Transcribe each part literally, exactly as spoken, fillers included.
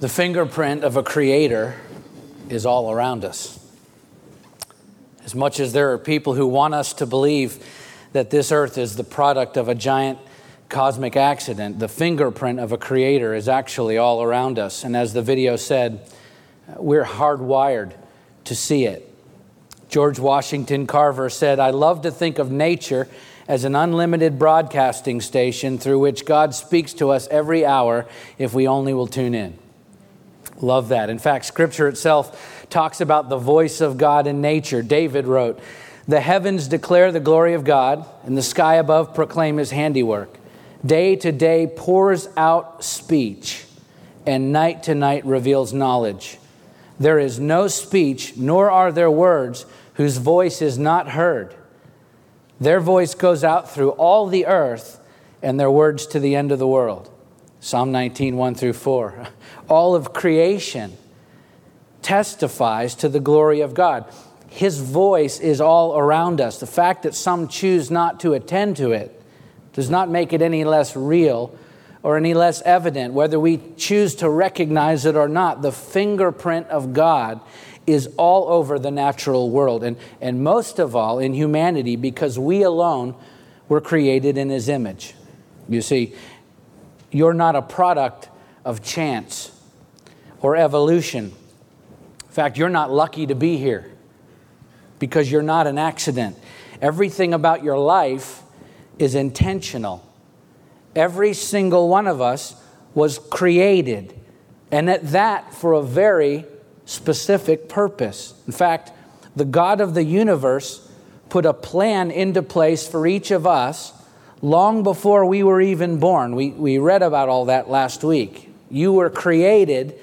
The fingerprint of a creator is all around us. As much as there are people who want us to believe that this earth is the product of a giant cosmic accident, the fingerprint of a creator is actually all around us. And as the video said, we're hardwired to see it. George Washington Carver said, "I love to think of nature as an unlimited broadcasting station through which God speaks to us every hour if we only will tune in." Love that. In fact, Scripture itself talks about the voice of God in nature. David wrote, "The heavens declare the glory of God, and the sky above proclaim his handiwork. Day to day pours out speech, and night to night reveals knowledge. There is no speech, nor are there words, whose voice is not heard. Their voice goes out through all the earth, and their words to the end of the world." Psalm nineteen, one through four. All of creation testifies to the glory of God. His voice is all around us. The fact that some choose not to attend to it does not make it any less real or any less evident, whether we choose to recognize it or not. The fingerprint of God is all over the natural world, and, and most of all in humanity, because we alone were created in his image. You see, you're not a product of chance or evolution. In fact, you're not lucky to be here, because you're not an accident. Everything about your life is intentional. Every single one of us was created, and at that, for a very specific purpose. In fact, the God of the universe put a plan into place for each of us long before we were even born. We, we read about all that last week. You were created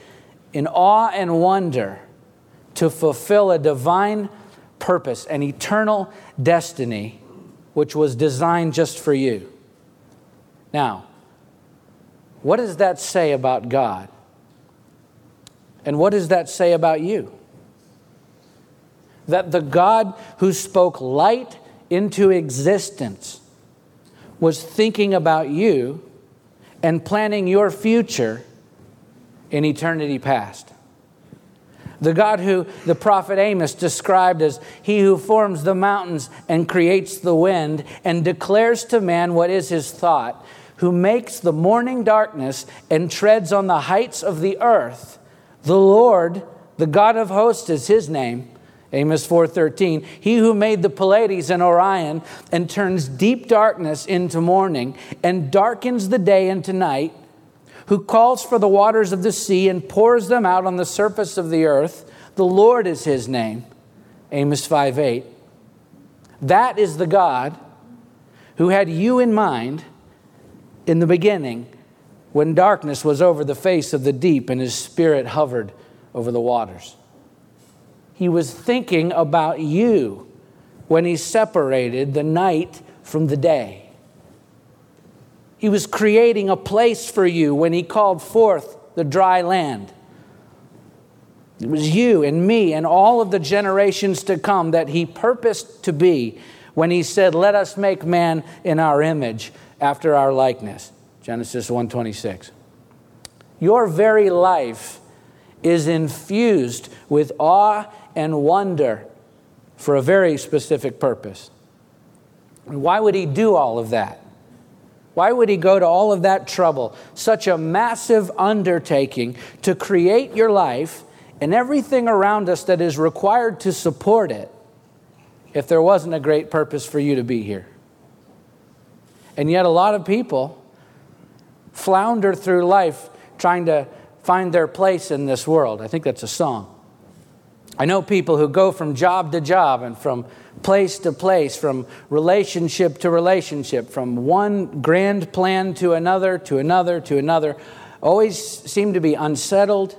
in awe and wonder to fulfill a divine purpose, an eternal destiny, which was designed just for you. Now, what does that say about God? And what does that say about you? That the God who spoke light into existence was thinking about you and planning your future in eternity past. The God who the prophet Amos described as he who forms the mountains and creates the wind and declares to man what is his thought, who makes the morning darkness and treads on the heights of the earth. The Lord, the God of hosts is his name. Amos four thirteen, he who made the Pleiades and Orion and turns deep darkness into morning and darkens the day into night, who calls for the waters of the sea and pours them out on the surface of the earth. The Lord is his name. Amos five eight. That is the God who had you in mind in the beginning, when darkness was over the face of the deep and his spirit hovered over the waters. He was thinking about you when he separated the night from the day. He was creating a place for you when he called forth the dry land. It was you and me and all of the generations to come that he purposed to be when he said, "Let us make man in our image, after our likeness." Genesis one twenty-six. Your very life is infused with awe and wonder for a very specific purpose. Why would he do all of that? Why would he go to all of that trouble, such a massive undertaking to create your life and everything around us that is required to support it, if there wasn't a great purpose for you to be here? And yet a lot of people flounder through life trying to find their place in this world. I think that's a song. I know people who go from job to job and from place to place, from relationship to relationship, from one grand plan to another, to another, to another, always seem to be unsettled,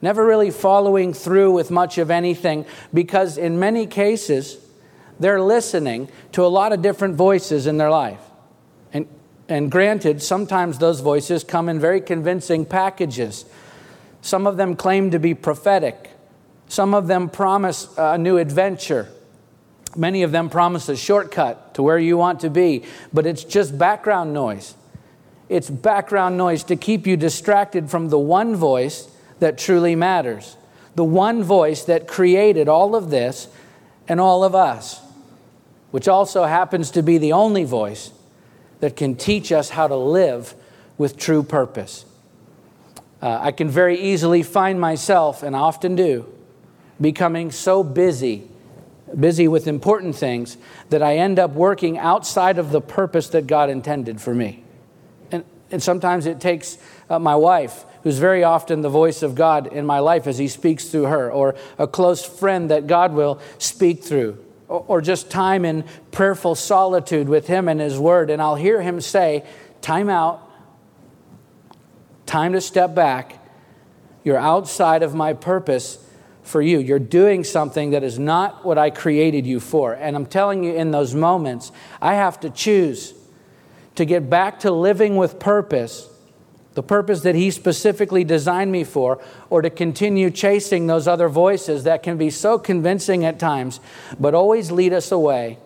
never really following through with much of anything, because in many cases, they're listening to a lot of different voices in their life. And, and granted, sometimes those voices come in very convincing packages. Some of them claim to be prophetic. Some of them promise a new adventure. Many of them promise a shortcut to where you want to be, but it's just background noise. It's background noise to keep you distracted from the one voice that truly matters. The one voice that created all of this and all of us, which also happens to be the only voice that can teach us how to live with true purpose. Uh, I can very easily find myself, and I often do, becoming so busy, busy with important things, that I end up working outside of the purpose that God intended for me. And, and sometimes it takes uh, my wife, who's very often the voice of God in my life as he speaks through her, or a close friend that God will speak through, or, or just time in prayerful solitude with him and his word, and I'll hear him say, time out, time to step back, you're outside of my purpose for you. You're doing something that is not what I created you for. And I'm telling you, in those moments, I have to choose to get back to living with purpose, the purpose that he specifically designed me for, or to continue chasing those other voices that can be so convincing at times, but always lead us away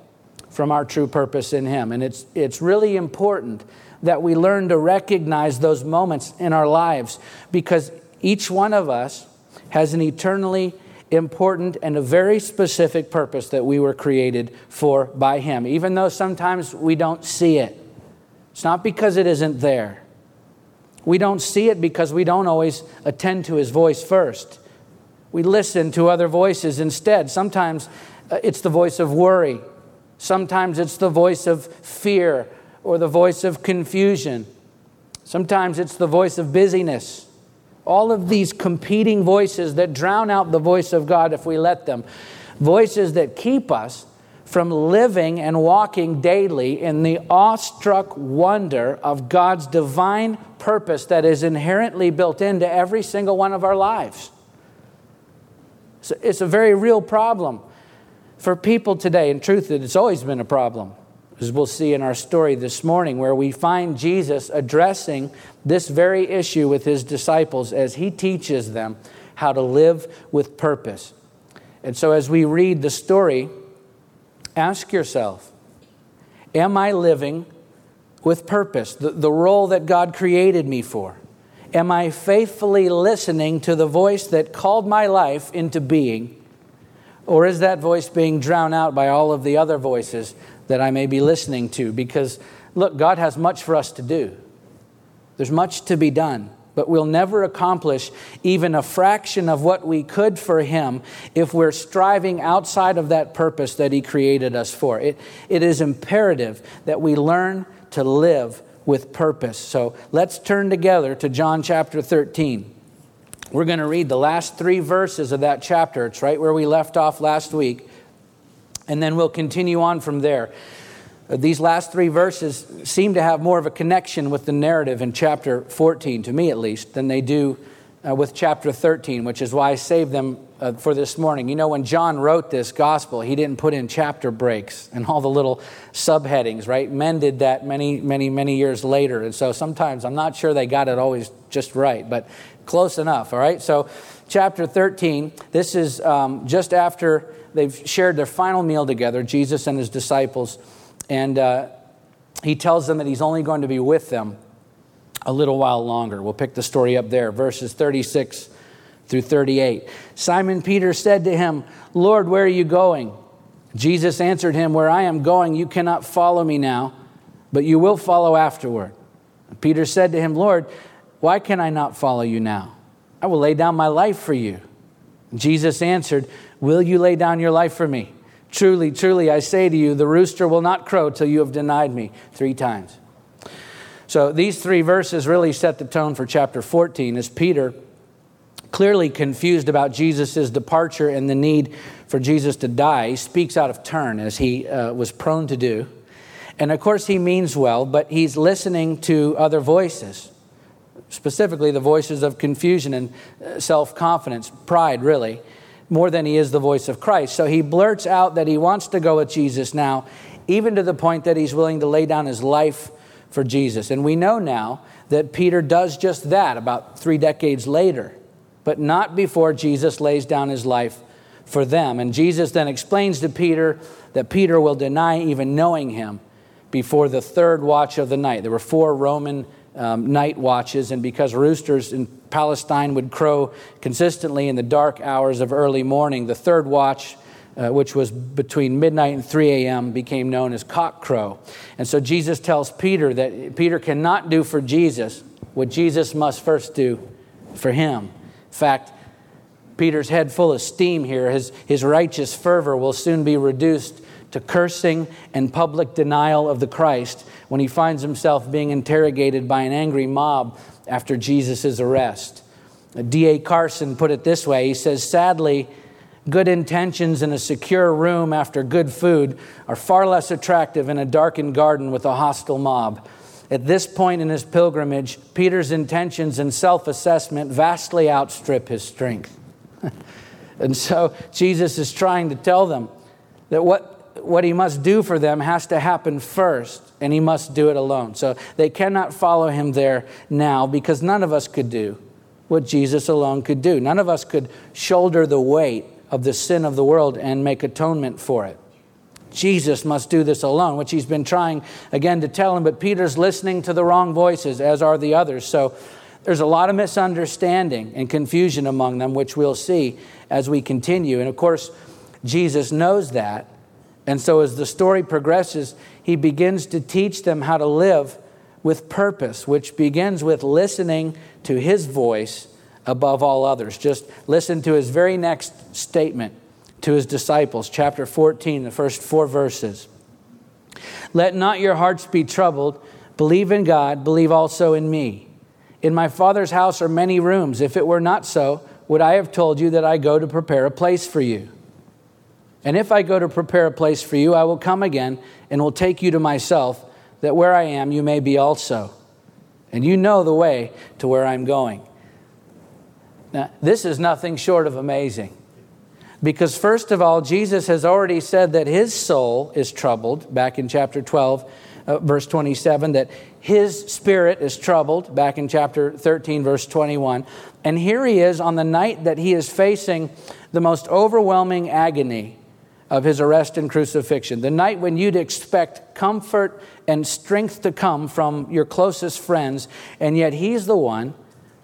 from our true purpose in him. And it's it's really important that we learn to recognize those moments in our lives, because each one of us has an eternally important and a very specific purpose that we were created for by him, even though sometimes we don't see it. It's not because it isn't there. We don't see it because we don't always attend to his voice first. We listen to other voices instead. Sometimes it's the voice of worry. Sometimes it's the voice of fear or the voice of confusion. Sometimes it's the voice of busyness. All of these competing voices that drown out the voice of God if we let them. Voices that keep us from living and walking daily in the awestruck wonder of God's divine purpose that is inherently built into every single one of our lives. So it's a very real problem for people today. In truth, it's always been a problem, as we'll see in our story this morning, where we find Jesus addressing this very issue with his disciples as he teaches them how to live with purpose. And so as we read the story, ask yourself, am I living with purpose, the, the role that God created me for? Am I faithfully listening to the voice that called my life into being? Or is that voice being drowned out by all of the other voices that I may be listening to? Because, look, God has much for us to do. There's much to be done, but we'll never accomplish even a fraction of what we could for him if we're striving outside of that purpose that he created us for. It, it is imperative that we learn to live with purpose. So let's turn together to John chapter thirteen. We're going to read the last three verses of that chapter. It's right where we left off last week, and then we'll continue on from there. These last three verses seem to have more of a connection with the narrative in chapter fourteen, to me at least, than they do uh, with chapter thirteen, which is why I saved them uh, for this morning. You know, when John wrote this gospel, he didn't put in chapter breaks and all the little subheadings, right? Men did that many, many, many years later. And so sometimes I'm not sure they got it always just right, but close enough, all right? So chapter thirteen, this is um, just after they've shared their final meal together, Jesus and his disciples. And uh, he tells them that he's only going to be with them a little while longer. We'll pick the story up there, verses thirty-six through thirty-eight. Simon Peter said to him, "Lord, where are you going?" Jesus answered him, "Where I am going, you cannot follow me now, but you will follow afterward." And Peter said to him, "Lord, why can I not follow you now? I will lay down my life for you." And Jesus answered, "Will you lay down your life for me? Truly, truly, I say to you, the rooster will not crow till you have denied me three times." So these three verses really set the tone for chapter fourteen, as Peter, clearly confused about Jesus' departure and the need for Jesus to die, speaks out of turn, as he uh, was prone to do. And of course, he means well, but he's listening to other voices, specifically the voices of confusion and self-confidence, pride, really, more than he is the voice of Christ. So he blurts out that he wants to go with Jesus now, even to the point that he's willing to lay down his life for Jesus. And we know now that Peter does just that about three decades later, but not before Jesus lays down his life for them. And Jesus then explains to Peter that Peter will deny even knowing him before the third watch of the night. There were four Roman um, night watches, and because roosters in Palestine would crow consistently in the dark hours of early morning, the third watch, Uh, which was between midnight and three a.m., became known as cockcrow. And so Jesus tells Peter that Peter cannot do for Jesus what Jesus must first do for him. In fact, Peter's head full of steam here, his, his righteous fervor will soon be reduced to cursing and public denial of the Christ when he finds himself being interrogated by an angry mob after Jesus' arrest. D A Carson put it this way. He says, sadly, good intentions in a secure room after good food are far less attractive in a darkened garden with a hostile mob. At this point in his pilgrimage, Peter's intentions and self-assessment vastly outstrip his strength. And so Jesus is trying to tell them that what, what he must do for them has to happen first, and he must do it alone. So they cannot follow him there now because none of us could do what Jesus alone could do. None of us could shoulder the weight of the sin of the world and make atonement for it. Jesus must do this alone, which he's been trying again to tell him, but Peter's listening to the wrong voices, as are the others. So there's a lot of misunderstanding and confusion among them, which we'll see as we continue. And of course, Jesus knows that. And so as the story progresses, he begins to teach them how to live with purpose, which begins with listening to his voice above all others. Just listen to his very next statement to his disciples, chapter fourteen, the first four verses. Let not your hearts be troubled. Believe in God, believe also in me. In my Father's house are many rooms. If it were not so, would I have told you that I go to prepare a place for you? And if I go to prepare a place for you, I will come again and will take you to myself, that where I am, you may be also. And you know the way to where I'm going. Now, this is nothing short of amazing, because first of all, Jesus has already said that his soul is troubled back in chapter twelve, uh, verse twenty-seven, that his spirit is troubled back in chapter thirteen, verse twenty-one. And here he is on the night that he is facing the most overwhelming agony of his arrest and crucifixion, the night when you'd expect comfort and strength to come from your closest friends, and yet he's the one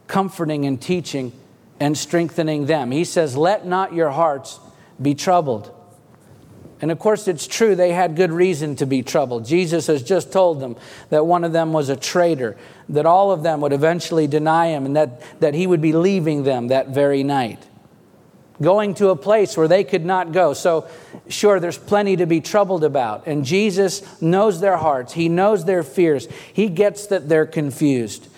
comforting and teaching and strengthening them. He says, let not your hearts be troubled. And of course, it's true, they had good reason to be troubled. Jesus has just told them that one of them was a traitor, that all of them would eventually deny him, and that, that he would be leaving them that very night, going to a place where they could not go. So sure, there's plenty to be troubled about. And Jesus knows their hearts. He knows their fears. He gets that they're confused.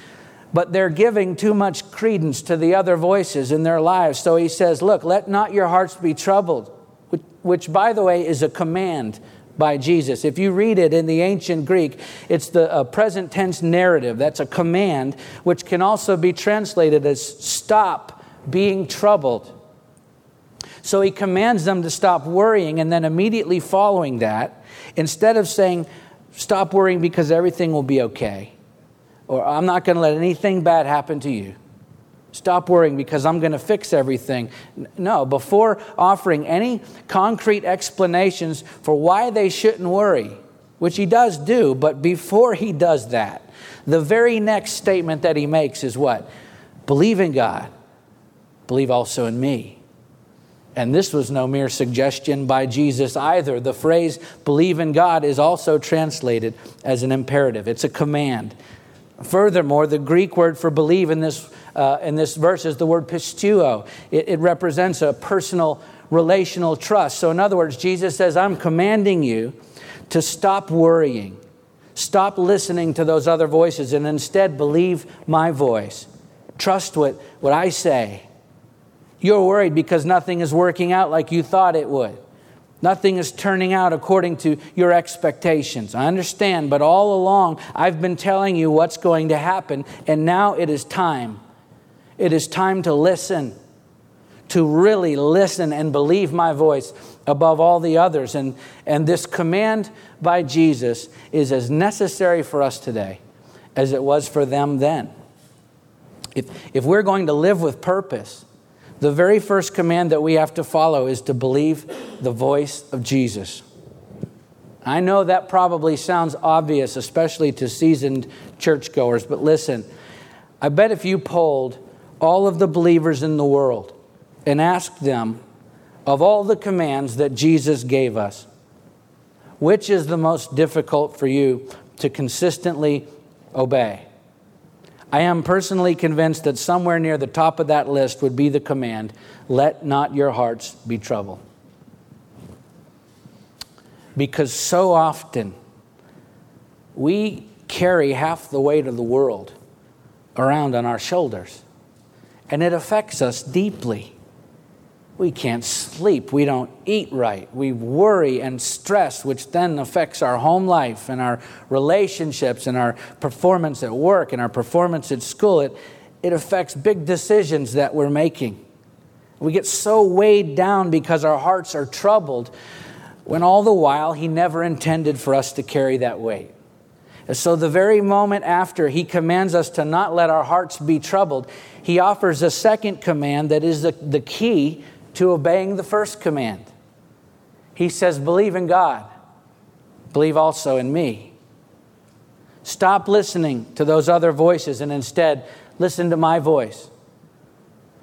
But they're giving too much credence to the other voices in their lives. So he says, look, let not your hearts be troubled, which, which by the way, is a command by Jesus. If you read it in the ancient Greek, it's the uh, present tense narrative. That's a command, which can also be translated as stop being troubled. So he commands them to stop worrying, and then immediately following that, instead of saying, stop worrying because everything will be okay, or I'm not going to let anything bad happen to you, stop worrying because I'm going to fix everything. No, before offering any concrete explanations for why they shouldn't worry, which he does do, but before he does that, the very next statement that he makes is what? Believe in God, believe also in me. And this was no mere suggestion by Jesus either. The phrase, believe in God, is also translated as an imperative. It's a command. Furthermore, the Greek word for believe in this uh, in this verse is the word pistuo. It, it represents a personal, relational trust. So in other words, Jesus says, I'm commanding you to stop worrying. Stop listening to those other voices and instead believe my voice. Trust what, what I say. You're worried because nothing is working out like you thought it would. Nothing is turning out according to your expectations. I understand, but all along I've been telling you what's going to happen, and now it is time. It is time to listen, to really listen and believe my voice above all the others. And, and this command by Jesus is as necessary for us today as it was for them then. If, if we're going to live with purpose, the very first command that we have to follow is to believe the voice of Jesus. I know that probably sounds obvious, especially to seasoned churchgoers, but listen, I bet if you polled all of the believers in the world and asked them, of all the commands that Jesus gave us, which is the most difficult for you to consistently obey? I am personally convinced that somewhere near the top of that list would be the command, let not your hearts be troubled. Because so often we carry half the weight of the world around on our shoulders, and it affects us deeply. We can't sleep, we don't eat right, we worry and stress, which then affects our home life and our relationships and our performance at work and our performance at school. It, it affects big decisions that we're making. We get so weighed down because our hearts are troubled, when all the while he never intended for us to carry that weight. And so the very moment after he commands us to not let our hearts be troubled, he offers a second command that is the, the key to obeying the first command. He says, believe in God, believe also in me. Stop listening to those other voices and instead listen to my voice.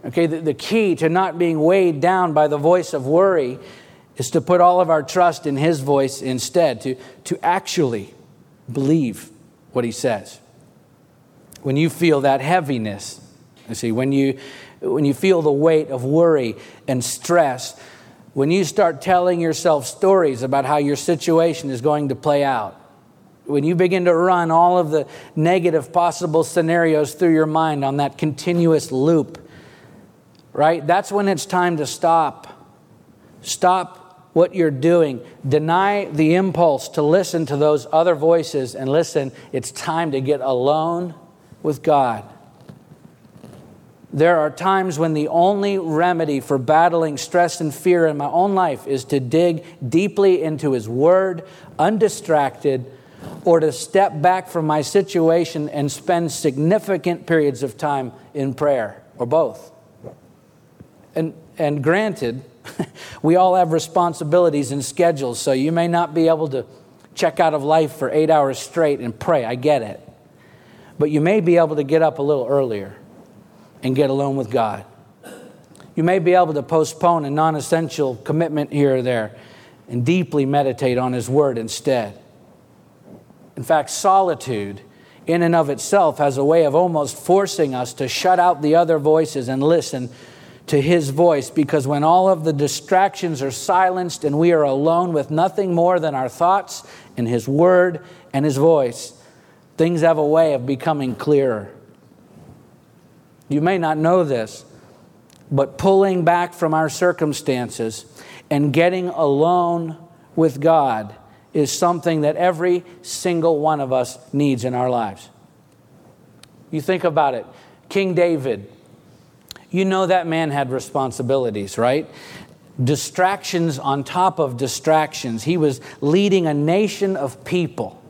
Okay, the, the key to not being weighed down by the voice of worry is to put all of our trust in his voice instead, to, to actually believe what he says. When you feel that heaviness, you see, when you when you feel the weight of worry and stress, when you start telling yourself stories about how your situation is going to play out, when you begin to run all of the negative possible scenarios through your mind on that continuous loop, right? That's when it's time to stop. Stop what you're doing. Deny the impulse to listen to those other voices and listen, it's time to get alone with God. There are times when the only remedy for battling stress and fear in my own life is to dig deeply into his word, undistracted, or to step back from my situation and spend significant periods of time in prayer, or both. And and granted, we all have responsibilities and schedules, so you may not be able to check out of life for eight hours straight and pray. I get it. But you may be able to get up a little earlier and get alone with God. You may be able to postpone a non-essential commitment here or there and deeply meditate on his word instead. In fact, solitude in and of itself has a way of almost forcing us to shut out the other voices and listen to his voice, because when all of the distractions are silenced and we are alone with nothing more than our thoughts and his word and his voice, things have a way of becoming clearer. You may not know this, but pulling back from our circumstances and getting alone with God is something that every single one of us needs in our lives. You think about it. King David, you know that man had responsibilities, right? Distractions on top of distractions. He was leading a nation of people.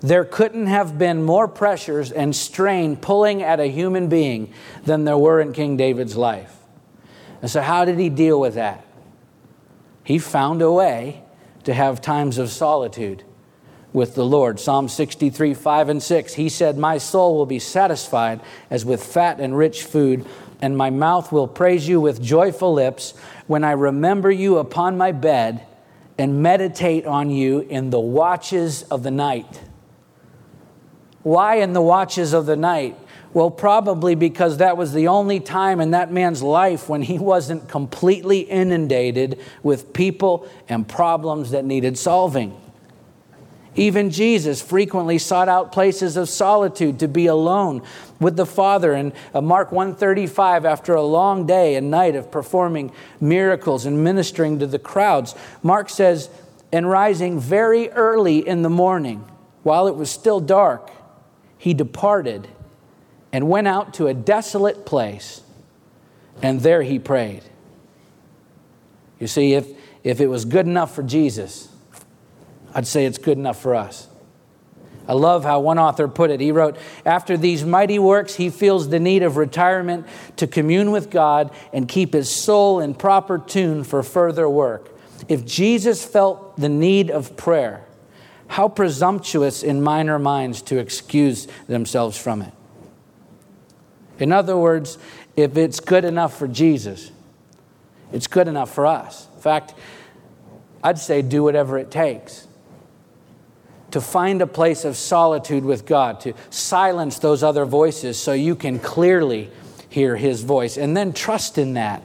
There couldn't have been more pressures and strain pulling at a human being than there were in King David's life. And so how did he deal with that? He found a way to have times of solitude with the Lord. Psalm sixty-three, five and six, he said, my soul will be satisfied as with fat and rich food, and my mouth will praise you with joyful lips when I remember you upon my bed and meditate on you in the watches of the night. Why in the watches of the night? Well, probably because that was the only time in that man's life when he wasn't completely inundated with people and problems that needed solving. Even Jesus frequently sought out places of solitude to be alone with the Father. And Mark one thirty-five, after a long day and night of performing miracles and ministering to the crowds, Mark says, and rising very early in the morning, while it was still dark, he departed and went out to a desolate place, and there he prayed. You see, if, if it was good enough for Jesus, I'd say it's good enough for us. I love how one author put it. He wrote, after these mighty works, he feels the need of retirement to commune with God and keep his soul in proper tune for further work. If Jesus felt the need of prayer, How presumptuous in minor minds to excuse themselves from it. In other words, if it's good enough for Jesus, it's good enough for us. In fact, I'd say do whatever it takes to find a place of solitude with God, to silence those other voices so you can clearly hear his voice, and then trust in that.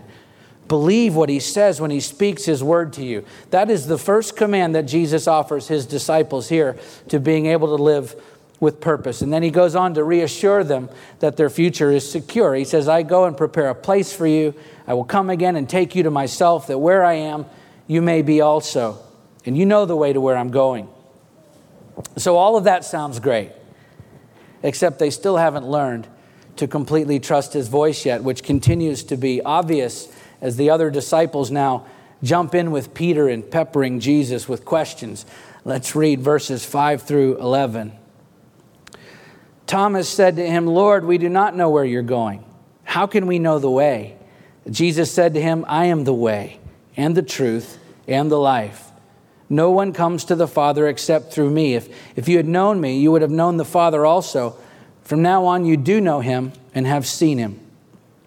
Believe what he says when he speaks his word to you. That is the first command that Jesus offers his disciples here to being able to live with purpose. And then he goes on to reassure them that their future is secure. He says, I go and prepare a place for you. I will come again and take you to myself, that where I am, you may be also. And you know the way to where I'm going. So all of that sounds great, except they still haven't learned to completely trust his voice yet, which continues to be obvious as the other disciples now jump in with Peter and peppering Jesus with questions. Let's read verses five through eleven. Thomas said to him, Lord, we do not know where you're going. How can we know the way? Jesus said to him, I am the way and the truth and the life. No one comes to the Father except through me. If, if you had known me, you would have known the Father also. From now on, you do know him and have seen him.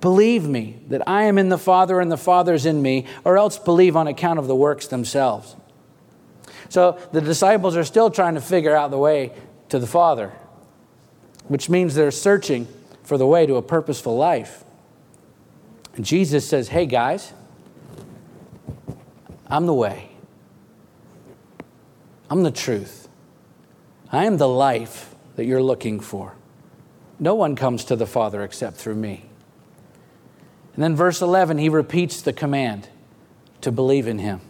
Believe me that I am in the Father and the Father is in me, or else believe on account of the works themselves. So the disciples are still trying to figure out the way to the Father, which means they're searching for the way to a purposeful life. And Jesus says, hey guys, I'm the way. I'm the truth. I am the life that you're looking for. No one comes to the Father except through me. And then verse eleven, he repeats the command to believe in him.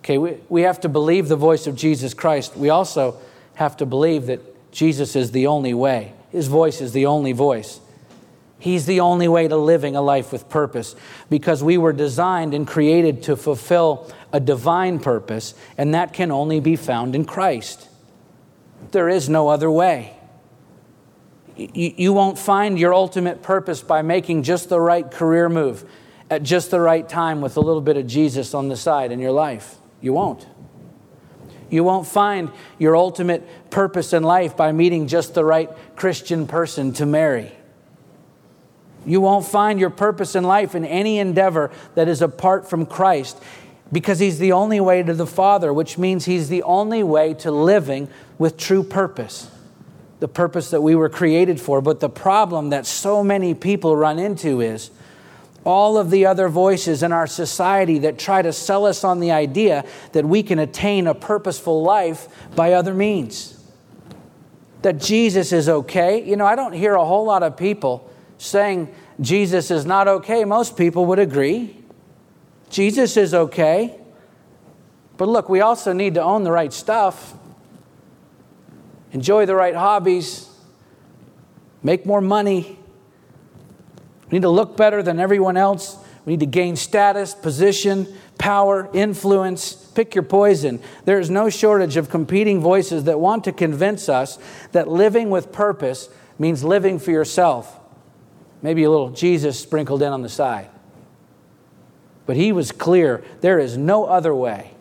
Okay, we, we have to believe the voice of Jesus Christ. We also have to believe that Jesus is the only way. His voice is the only voice. He's the only way to living a life with purpose, because we were designed and created to fulfill a divine purpose, and that can only be found in Christ. There is no other way. You won't find your ultimate purpose by making just the right career move at just the right time with a little bit of Jesus on the side in your life. You won't. You won't find your ultimate purpose in life by meeting just the right Christian person to marry. You won't find your purpose in life in any endeavor that is apart from Christ, because he's the only way to the Father, which means he's the only way to living with true purpose. The purpose that we were created for. But the problem that so many people run into is all of the other voices in our society that try to sell us on the idea that we can attain a purposeful life by other means. That Jesus is okay. You know, I don't hear a whole lot of people saying Jesus is not okay. Most people would agree. Jesus is okay. But look, we also need to own the right stuff. Enjoy the right hobbies, make more money. We need to look better than everyone else. We need to gain status, position, power, influence. Pick your poison. There is no shortage of competing voices that want to convince us that living with purpose means living for yourself. Maybe a little Jesus sprinkled in on the side. But he was clear, there is no other way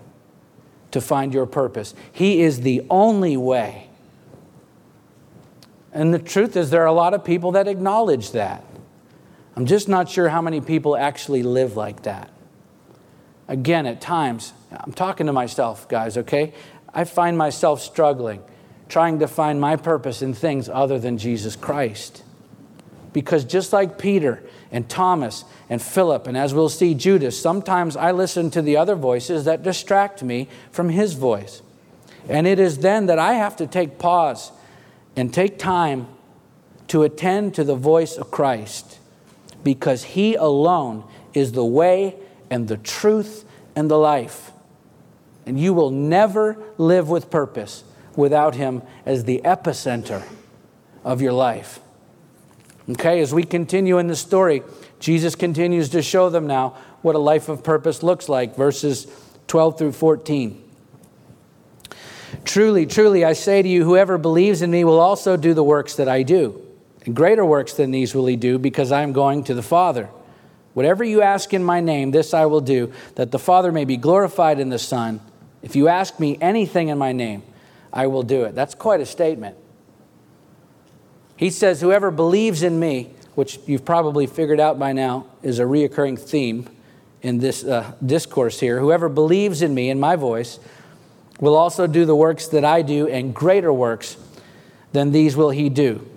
to find your purpose. He is the only way. And the truth is, there are a lot of people that acknowledge that. I'm just not sure how many people actually live like that. Again, at times, I'm talking to myself, guys, okay? I find myself struggling, trying to find my purpose in things other than Jesus Christ. Because just like Peter and Thomas and Philip, and as we'll see, Judas, sometimes I listen to the other voices that distract me from his voice. And it is then that I have to take pause and take time to attend to the voice of Christ, because he alone is the way and the truth and the life. And you will never live with purpose without him as the epicenter of your life. Okay, as we continue in the story, Jesus continues to show them now what a life of purpose looks like. Verses twelve through fourteen. Truly, truly, I say to you, whoever believes in me will also do the works that I do. And greater works than these will he do, because I am going to the Father. Whatever you ask in my name, this I will do, that the Father may be glorified in the Son. If you ask me anything in my name, I will do it. That's quite a statement. He says, whoever believes in me, which you've probably figured out by now is a reoccurring theme in this uh, discourse here. Whoever believes in me, in my voice, will also do the works that I do, and greater works than these will he do.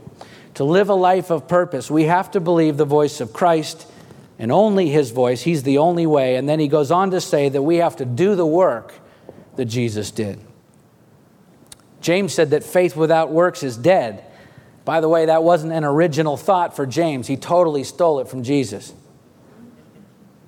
To live a life of purpose, we have to believe the voice of Christ and only his voice. He's the only way. And then he goes on to say that we have to do the work that Jesus did. James said that faith without works is dead. By the way, that wasn't an original thought for James. He totally stole it from Jesus.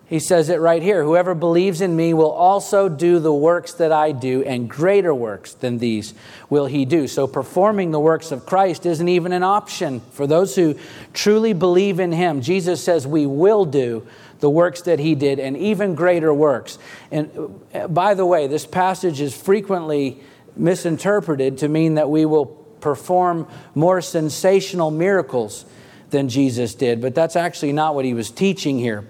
He says it right here. Whoever believes in me will also do the works that I do, and greater works than these will he do. So performing the works of Christ isn't even an option for those who truly believe in him. Jesus says we will do the works that he did, and even greater works. And by the way, this passage is frequently misinterpreted to mean that we will perform more sensational miracles than Jesus did. But that's actually not what he was teaching here.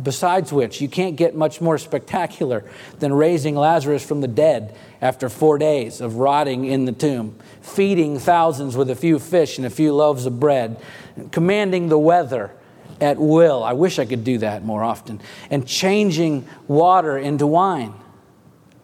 Besides which, you can't get much more spectacular than raising Lazarus from the dead after four days of rotting in the tomb, feeding thousands with a few fish and a few loaves of bread, commanding the weather at will. I wish I could do that more often. And changing water into wine.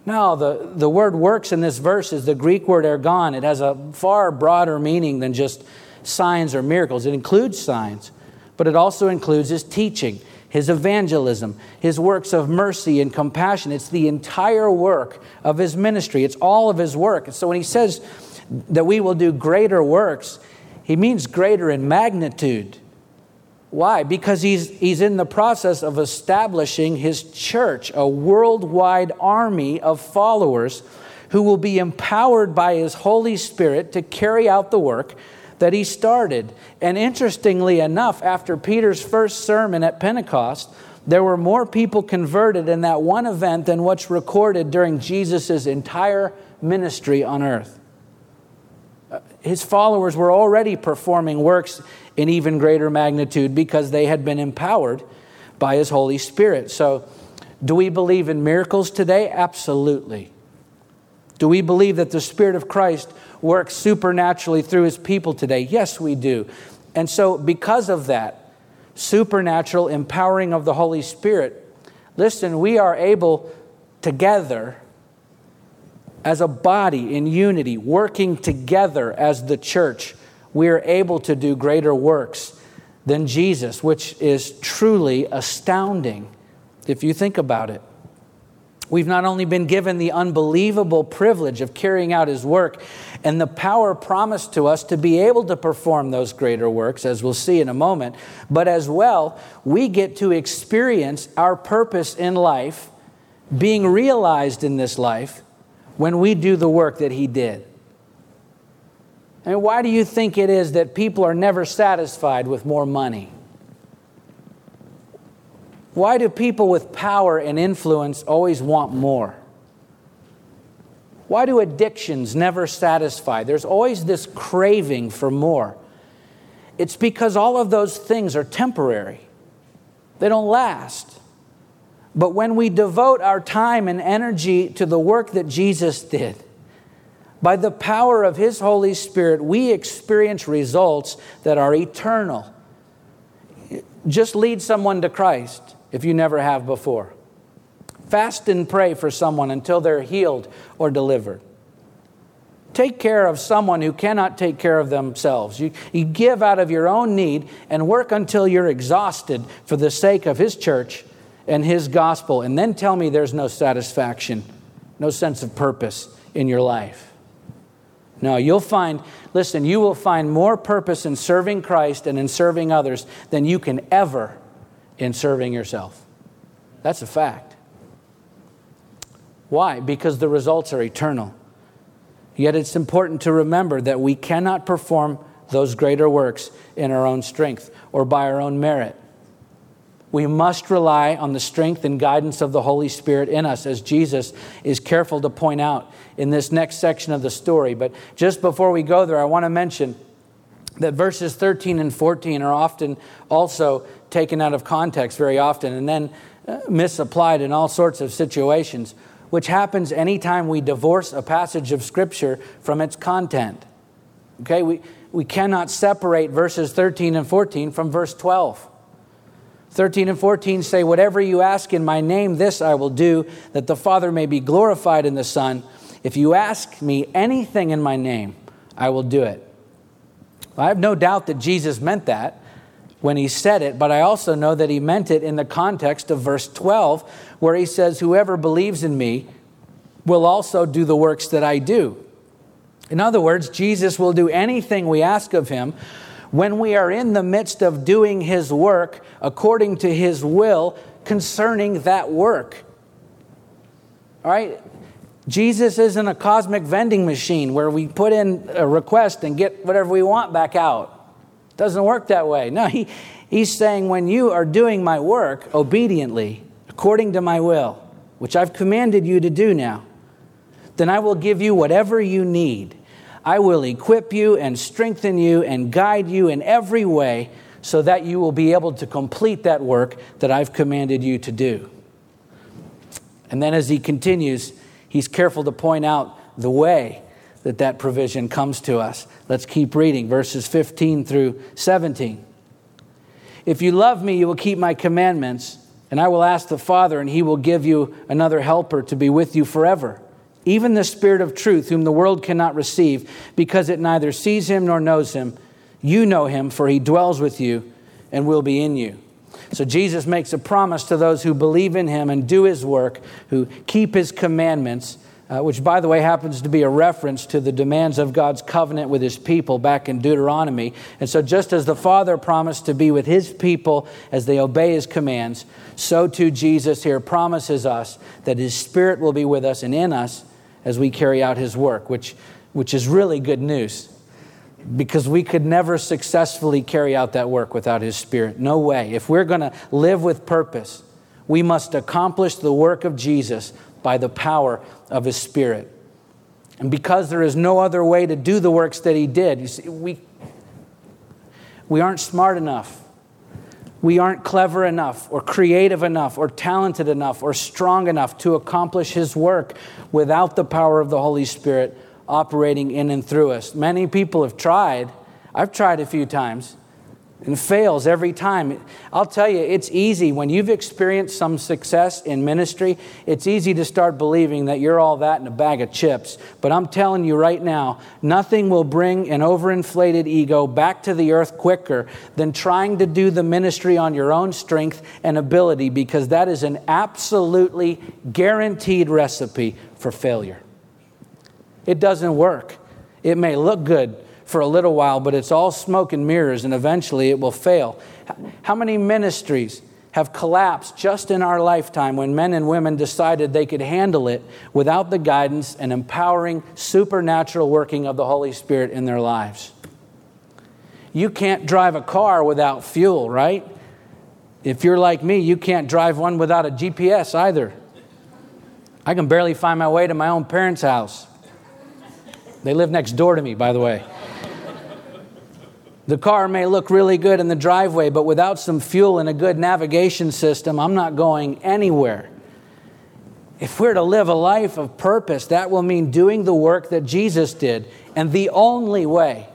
No, the, the word works in this verse is the Greek word ergon. It has a far broader meaning than just signs or miracles. It includes signs, but it also includes his teaching, his evangelism, his works of mercy and compassion. It's the entire work of his ministry. It's all of his work. And so when he says that we will do greater works, he means greater in magnitude. Why? Because he's he's in the process of establishing his church, a worldwide army of followers who will be empowered by his Holy Spirit to carry out the work that he started. And interestingly enough, after Peter's first sermon at Pentecost, there were more people converted in that one event than what's recorded during Jesus' entire ministry on earth. His followers were already performing works in even greater magnitude because they had been empowered by his Holy Spirit. So, do we believe in miracles today? Absolutely. Do we believe that the Spirit of Christ works supernaturally through his people today? Yes, we do. And so, because of that supernatural empowering of the Holy Spirit, listen, we are able together as a body in unity, working together as the church, we are able to do greater works than Jesus, which is truly astounding if you think about it. We've not only been given the unbelievable privilege of carrying out his work and the power promised to us to be able to perform those greater works, as we'll see in a moment, but as well, we get to experience our purpose in life being realized in this life when we do the work that he did. And why do you think it is that people are never satisfied with more money? Why do people with power and influence always want more? Why do addictions never satisfy? There's always this craving for more. It's because all of those things are temporary. They don't last. But when we devote our time and energy to the work that Jesus did, by the power of his Holy Spirit, we experience results that are eternal. Just lead someone to Christ if you never have before. Fast and pray for someone until they're healed or delivered. Take care of someone who cannot take care of themselves. You, you give out of your own need and work until you're exhausted for the sake of his church and his gospel. And then tell me there's no satisfaction, no sense of purpose in your life. No, you'll find, listen, you will find more purpose in serving Christ and in serving others than you can ever in serving yourself. That's a fact. Why? Because the results are eternal. Yet it's important to remember that we cannot perform those greater works in our own strength or by our own merit. We must rely on the strength and guidance of the Holy Spirit in us, as Jesus is careful to point out in this next section of the story. But just before we go there, I want to mention that verses thirteen and fourteen are often also taken out of context very often and then misapplied in all sorts of situations, which happens anytime we divorce a passage of Scripture from its content. Okay, we, we cannot separate verses thirteen and fourteen from verse twelve. thirteen and fourteen say, "Whatever you ask in my name, this I will do, that the Father may be glorified in the Son. If you ask me anything in my name, I will do it." Well, I have no doubt that Jesus meant that when he said it, but I also know that he meant it in the context of verse twelve, where he says, "Whoever believes in me will also do the works that I do." In other words, Jesus will do anything we ask of him when we are in the midst of doing his work according to his will concerning that work. All right? Jesus isn't a cosmic vending machine where we put in a request and get whatever we want back out. It doesn't work that way. No, he, he's saying when you are doing my work obediently, according to my will, which I've commanded you to do now, then I will give you whatever you need. I will equip you and strengthen you and guide you in every way so that you will be able to complete that work that I've commanded you to do. And then as he continues, he's careful to point out the way that that provision comes to us. Let's keep reading verses fifteen through seventeen. "If you love me, you will keep my commandments, and I will ask the Father, and he will give you another helper to be with you forever, even the Spirit of truth, whom the world cannot receive, because it neither sees him nor knows him. You know him, for he dwells with you and will be in you." So Jesus makes a promise to those who believe in him and do his work, who keep his commandments, uh, which, by the way, happens to be a reference to the demands of God's covenant with his people back in Deuteronomy. And so just as the Father promised to be with his people as they obey his commands, so too Jesus here promises us that his Spirit will be with us and in us as we carry out his work, which which is really good news, because we could never successfully carry out that work without his Spirit. No way. If we're going to live with purpose, we must accomplish the work of Jesus by the power of his Spirit. And because there is no other way to do the works that he did, you see, we, we aren't smart enough. We aren't clever enough or creative enough or talented enough or strong enough to accomplish his work without the power of the Holy Spirit operating in and through us. Many people have tried. I've tried a few times and fails every time. I'll tell you, it's easy when you've experienced some success in ministry. It's easy to start believing that you're all that in a bag of chips. But I'm telling you right now, nothing will bring an overinflated ego back to the earth quicker than trying to do the ministry on your own strength and ability, because that is an absolutely guaranteed recipe for failure. It doesn't work. It may look good for a little while, but it's all smoke and mirrors, and eventually it will fail. How many ministries have collapsed just in our lifetime when men and women decided they could handle it without the guidance and empowering supernatural working of the Holy Spirit in their lives? You can't drive a car without fuel, right? If you're like me, you can't drive one without a G P S either. I can barely find my way to my own parents' house. They live next door to me, by the way. The car may look really good in the driveway, but without some fuel and a good navigation system, I'm not going anywhere. If we're to live a life of purpose, that will mean doing the work that Jesus did. And the only way,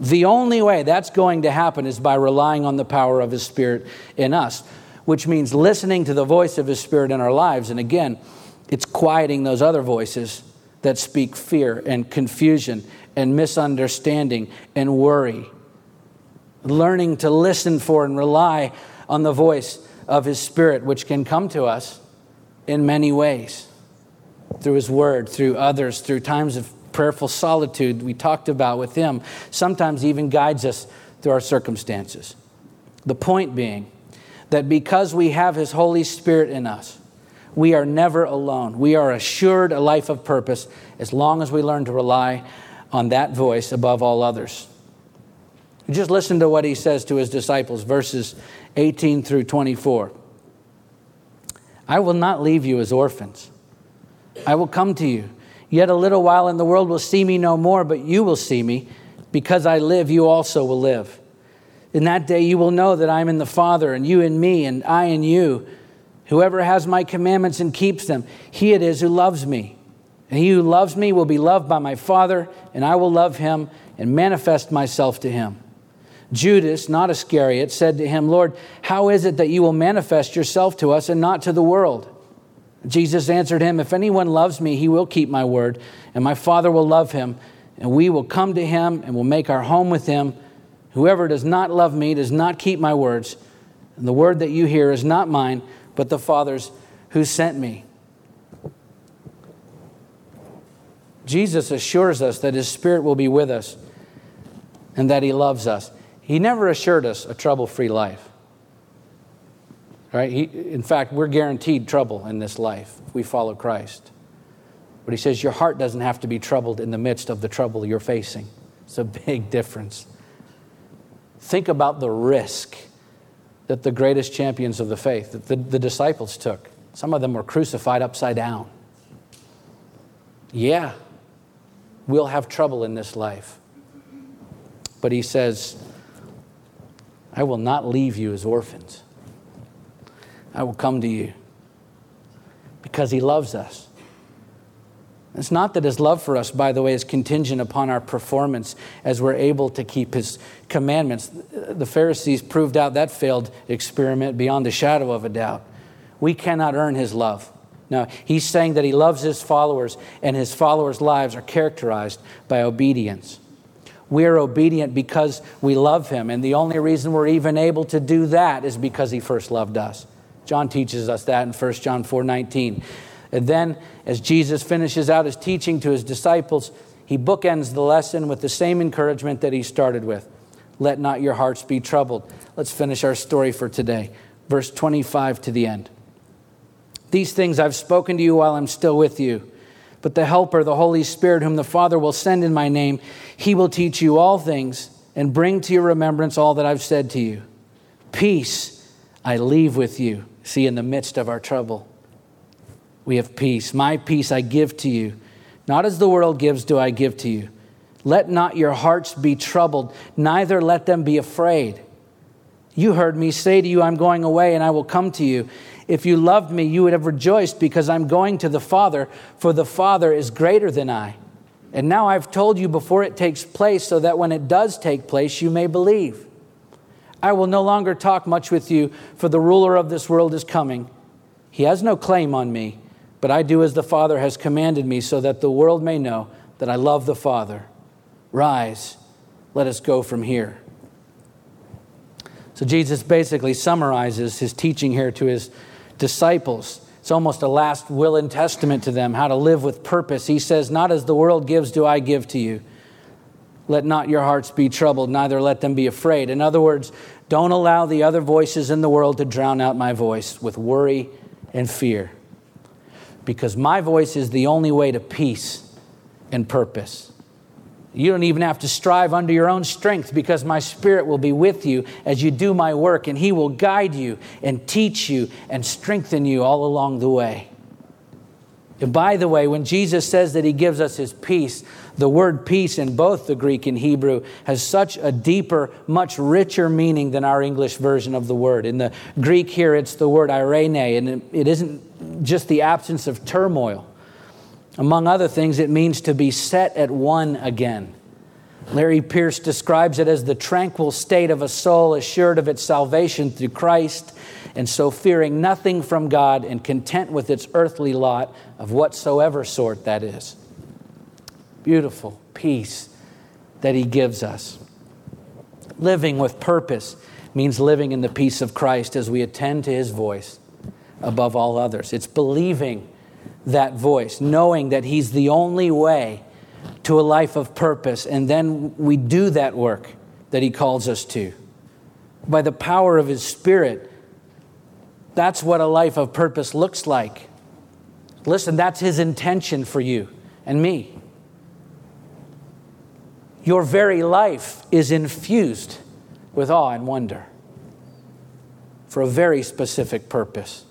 the only way that's going to happen is by relying on the power of his Spirit in us, which means listening to the voice of his Spirit in our lives. And again, it's quieting those other voices that speak fear and confusion and misunderstanding and worry. Learning to listen for and rely on the voice of his Spirit, which can come to us in many ways. Through his word, through others, through times of prayerful solitude we talked about with him. Sometimes even guides us through our circumstances. The point being that because we have his Holy Spirit in us, we are never alone. We are assured a life of purpose as long as we learn to rely on that voice above all others. Just listen to what he says to his disciples, verses eighteen through twenty-four. I will not leave you as orphans. I will come to you. Yet a little while and the world will see me no more, but you will see me. Because I live, you also will live. In that day you will know that I am in the Father, and you in me, and I in you. Whoever has my commandments and keeps them, he it is who loves me. And he who loves me will be loved by my Father, and I will love him and manifest myself to him. Judas, not Iscariot, said to him, Lord, how is it that you will manifest yourself to us and not to the world? Jesus answered him, if anyone loves me, he will keep my word, and my Father will love him, and we will come to him and will make our home with him. Whoever does not love me does not keep my words, and the word that you hear is not mine, but the Father's who sent me. Jesus assures us that his Spirit will be with us and that he loves us. He never assured us a trouble-free life. Right? He, in fact, we're guaranteed trouble in this life if we follow Christ. But he says your heart doesn't have to be troubled in the midst of the trouble you're facing. It's a big difference. Think about the risk that the greatest champions of the faith, that the, the disciples took. Some of them were crucified upside down. Yeah, we'll have trouble in this life. But he says, I will not leave you as orphans. I will come to you because he loves us. It's not that his love for us, by the way, is contingent upon our performance as we're able to keep his commandments. The Pharisees proved out that failed experiment beyond the shadow of a doubt. We cannot earn his love. Now, he's saying that he loves his followers, and his followers' lives are characterized by obedience. We're obedient because we love him, and the only reason we're even able to do that is because he first loved us. John teaches us that in First John four nineteen. And then, as Jesus finishes out his teaching to his disciples, he bookends the lesson with the same encouragement that he started with. Let not your hearts be troubled. Let's finish our story for today. Verse twenty-five to the end. These things I've spoken to you while I'm still with you. But the Helper, the Holy Spirit, whom the Father will send in my name, he will teach you all things and bring to your remembrance all that I've said to you. Peace I leave with you. See, in the midst of our trouble, we have peace. My peace I give to you. Not as the world gives do I give to you. Let not your hearts be troubled, neither let them be afraid. You heard me say to you, I'm going away and I will come to you. If you loved me, you would have rejoiced because I'm going to the Father, for the Father is greater than I. And now I've told you before it takes place so that when it does take place, you may believe. I will no longer talk much with you, for the ruler of this world is coming. He has no claim on me, but I do as the Father has commanded me so that the world may know that I love the Father. Rise, let us go from here. So Jesus basically summarizes his teaching here to his disciples. It's almost a last will and testament to them, how to live with purpose. He says, not as the world gives do I give to you. Let not your hearts be troubled, neither let them be afraid. In other words, don't allow the other voices in the world to drown out my voice with worry and fear. Because my voice is the only way to peace and purpose. You don't even have to strive under your own strength because my Spirit will be with you as you do my work, and he will guide you and teach you and strengthen you all along the way. And by the way, when Jesus says that he gives us his peace, the word peace in both the Greek and Hebrew has such a deeper, much richer meaning than our English version of the word. In the Greek here, it's the word eirene, and it isn't just the absence of turmoil. Among other things, it means to be set at one again. Larry Pierce describes it as the tranquil state of a soul assured of its salvation through Christ, and so fearing nothing from God and content with its earthly lot of whatsoever sort that is. Beautiful peace that he gives us. Living with purpose means living in the peace of Christ as we attend to his voice above all others. It's believing that voice, knowing that he's the only way to a life of purpose, and then we do that work that he calls us to. By the power of his Spirit, that's what a life of purpose looks like. Listen, that's his intention for you and me. Your very life is infused with awe and wonder for a very specific purpose.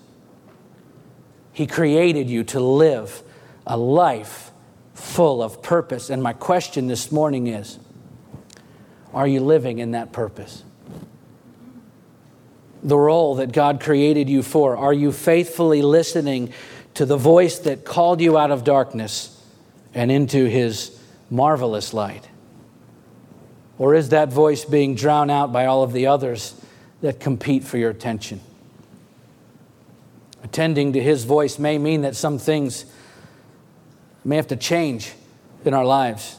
He created you to live a life full of purpose. And my question this morning is, are you living in that purpose? The role that God created you for, are you faithfully listening to the voice that called you out of darkness and into his marvelous light? Or is that voice being drowned out by all of the others that compete for your attention? Attending to his voice may mean that some things may have to change in our lives.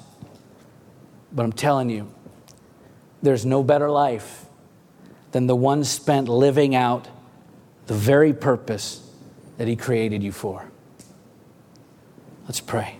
But I'm telling you, there's no better life than the one spent living out the very purpose that he created you for. Let's pray.